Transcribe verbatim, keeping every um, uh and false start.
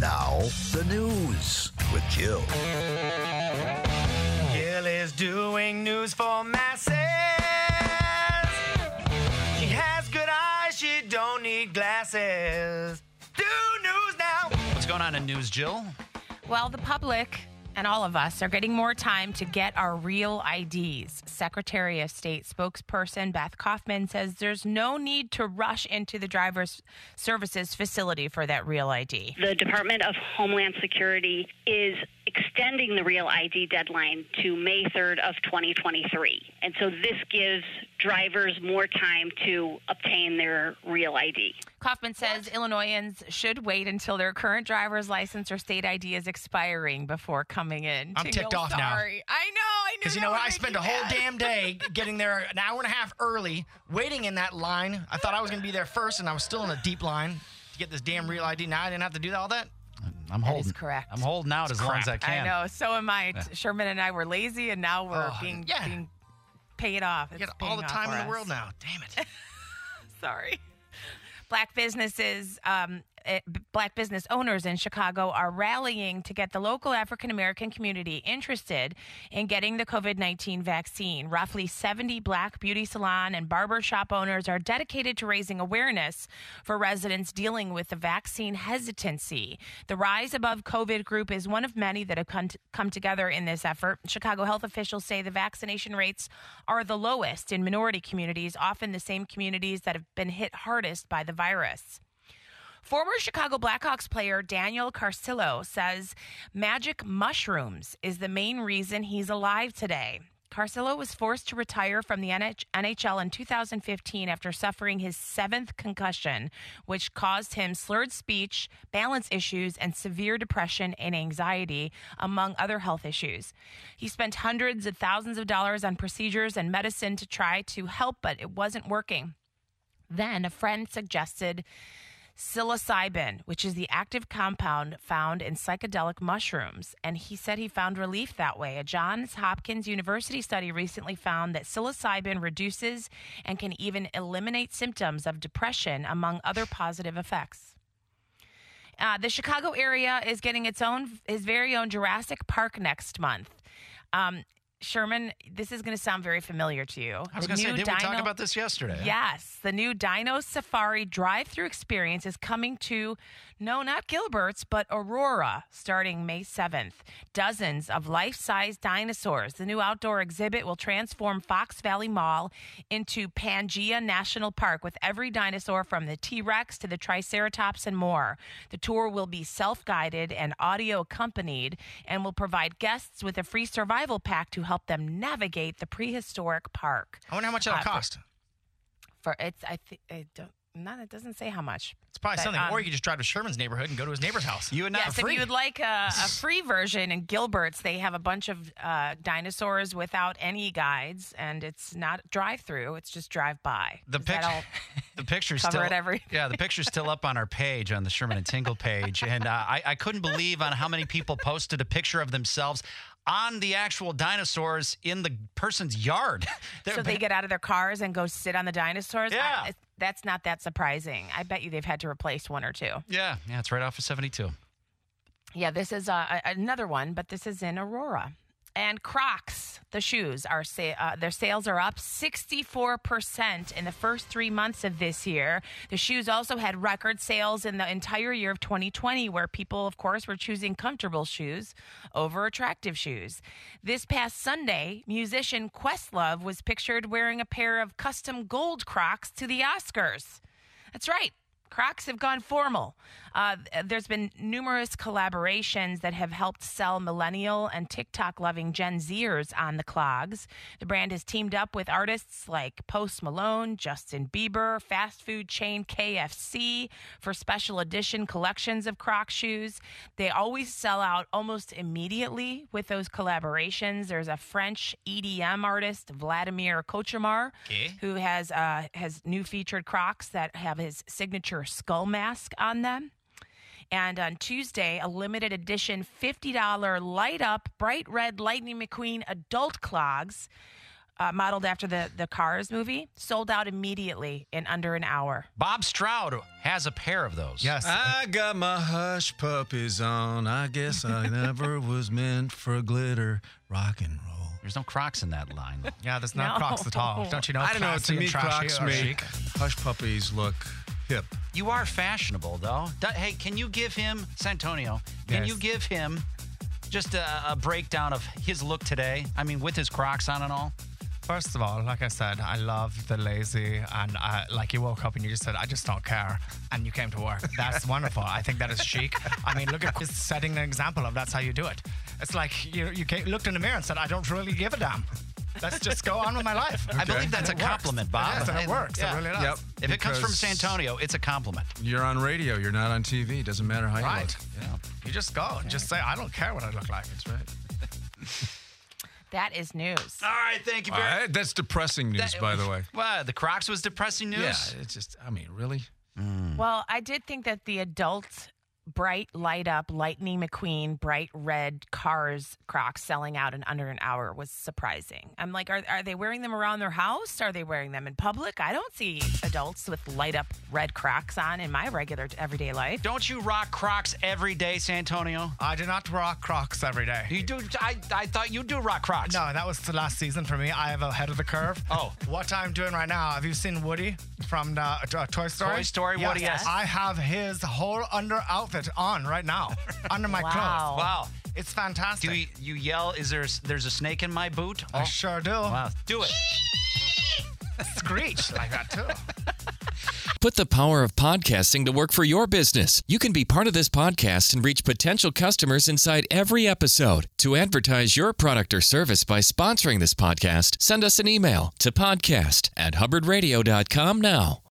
Now, the news with Jill. Jill is doing news for masses. She has good eyes, she don't need glasses. Do news now. What's going on in news, Jill? Well, the public and all of us are getting more time to get our real I Ds. Secretary of State spokesperson Beth Kaufman says there's no need to rush into the driver's services facility for that real I D. The Department of Homeland Security is extending the real I D deadline to May third of twenty twenty-three. And so this gives drivers more time to obtain their real I D. Kaufman says Illinoisans should wait until their current driver's license or state I D is expiring before coming in. I'm ticked off now. Sorry. I know. I know. Because you know what? I spent a whole damn day getting there an hour and a half early, waiting in that line. I thought I was going to be there first, and I was still in a deep line to get this damn real I D. Now I didn't have to do all that. I'm holding. That is correct. I'm holding out it's as correct. long as I can. I know. So am I. Yeah. Sherman and I were lazy, and now we're oh, being, yeah. being paid off. It's you got all the time in the world now. Damn it. Sorry. Black businesses, um, black business owners in Chicago are rallying to get the local African-American community interested in getting the COVID nineteen vaccine. Roughly seventy black beauty salon and barber shop owners are dedicated to raising awareness for residents dealing with the vaccine hesitancy. The Rise Above COVID group is one of many that have come, to, come together in this effort. Chicago health officials say the vaccination rates are the lowest in minority communities, often the same communities that have been hit hardest by the virus. Former Chicago Blackhawks player Daniel Carcillo says magic mushrooms is the main reason he's alive today. Carcillo was forced to retire from the N H L in two thousand fifteen after suffering his seventh concussion, which caused him slurred speech, balance issues, and severe depression and anxiety, among other health issues. He spent hundreds of thousands of dollars on procedures and medicine to try to help, but it wasn't working. Then a friend suggested psilocybin, which is the active compound found in psychedelic mushrooms. And he said he found relief that way. A Johns Hopkins University study recently found that psilocybin reduces and can even eliminate symptoms of depression, among other positive effects. Uh, the Chicago area is getting its own, his very own Jurassic Park next month. Um, Sherman, this is going to sound very familiar to you. I was going to say, did we talk about this yesterday? Yes. The new Dino Safari Drive-Thru Experience is coming to, no, not Gilbert's, but Aurora, starting May seventh. Dozens of life-size dinosaurs. The new outdoor exhibit will transform Fox Valley Mall into Pangea National Park with every dinosaur from the T-Rex to the Triceratops and more. The tour will be self-guided and audio-accompanied and will provide guests with a free survival pack to help them navigate the prehistoric park. I wonder how much that'll uh, cost. For, for it's, I think, I don't. Not, it doesn't say how much. It's probably but, something. Um, or you could just drive to Sherman's neighborhood and go to his neighbor's house. You would not. Yes, if you would like a, a free version in Gilbert's, they have a bunch of uh, dinosaurs without any guides, and it's not drive-through; it's just drive-by. The picture, the picture's still. Every- yeah, the picture's still up on our page on the Sherman and Tingle page, and uh, I, I couldn't believe on how many people posted a picture of themselves on the actual dinosaurs in the person's yard. So they get out of their cars and go sit on the dinosaurs. Yeah. I, That's not that surprising. I bet you they've had to replace one or two. Yeah, yeah, it's right off of seventy-two. Yeah, this is uh, another one, but this is in Aurora. And Crocs, the shoes, are sa- uh, their sales are up sixty-four percent in the first three months of this year. The shoes also had record sales in the entire year of twenty twenty, where people, of course, were choosing comfortable shoes over attractive shoes. This past Sunday, musician Questlove was pictured wearing a pair of custom gold Crocs to the Oscars. That's right. Crocs have gone formal. Uh, there's been numerous collaborations that have helped sell millennial and TikTok-loving Gen Zers on the clogs. The brand has teamed up with artists like Post Malone, Justin Bieber, fast food chain K F C for special edition collections of Croc shoes. They always sell out almost immediately with those collaborations. There's a French E D M artist, Vladimir Cochemar, okay. who has uh, has new featured Crocs that have his signature skull mask on them. And on Tuesday, a limited edition fifty dollars light up bright red Lightning McQueen adult clogs uh, modeled after the, the Cars movie, sold out immediately in under an hour. Bob Stroud has a pair of those. Yes. I got my hush puppies on. I guess I never was meant for glitter. Rock and roll. There's no Crocs in that line. Yeah, there's not no Crocs at all. Don't you know? I don't know. To me, Crocs make hush puppies look hip. You are fashionable, though. Hey, can you give him, Santonio, can yes. you give him just a, a breakdown of his look today? I mean, with his Crocs on and all? First of all, like I said, I love the lazy, and I, like you woke up and you just said, I just don't care, and you came to work. That's wonderful. I think that is chic. I mean, look at this, setting an example of that's how you do it. It's like you, you came, looked in the mirror and said, I don't really give a damn. Let's just go on with my life. Okay. I believe that's and a compliment, Bob. It, is, and it works. Yeah. It really does. Yep. If it comes from Santonio, it's a compliment. You're on radio. You're not on T V. It doesn't matter how right. you look. Yeah. You just go and just say, I don't care what I look like. That's right. That is news. All right. Thank you, Barry. All right, that's depressing news, that, by the way. Well, the Crocs was depressing news? Yeah. It's just, I mean, really? Mm. Well, I did think that the adult... bright light up Lightning McQueen bright red Cars Crocs selling out in under an hour was surprising. I'm like, are are they wearing them around their house? Are they wearing them in public? I don't see adults with light up red Crocs on in my regular everyday life. Don't you rock Crocs every day, Santonio? I do not rock Crocs every day. You do? I I thought you do rock Crocs. No, that was the last season for me. I have a head of the curve. Oh, what I'm doing right now? Have you seen Woody from the uh, Toy Story? Toy Story, yes. Woody. Yes. I have his whole under outfit on right now under my wow. clothes. Wow. It's fantastic. Do you, you yell, is there there's a snake in my boot? Oh. I sure do. Wow. Do it. Screech like that too. Put the power of podcasting to work for your business. You can be part of this podcast and reach potential customers inside every episode. To advertise your product or service by sponsoring this podcast, send us an email to podcast at hubbard radio dot com now.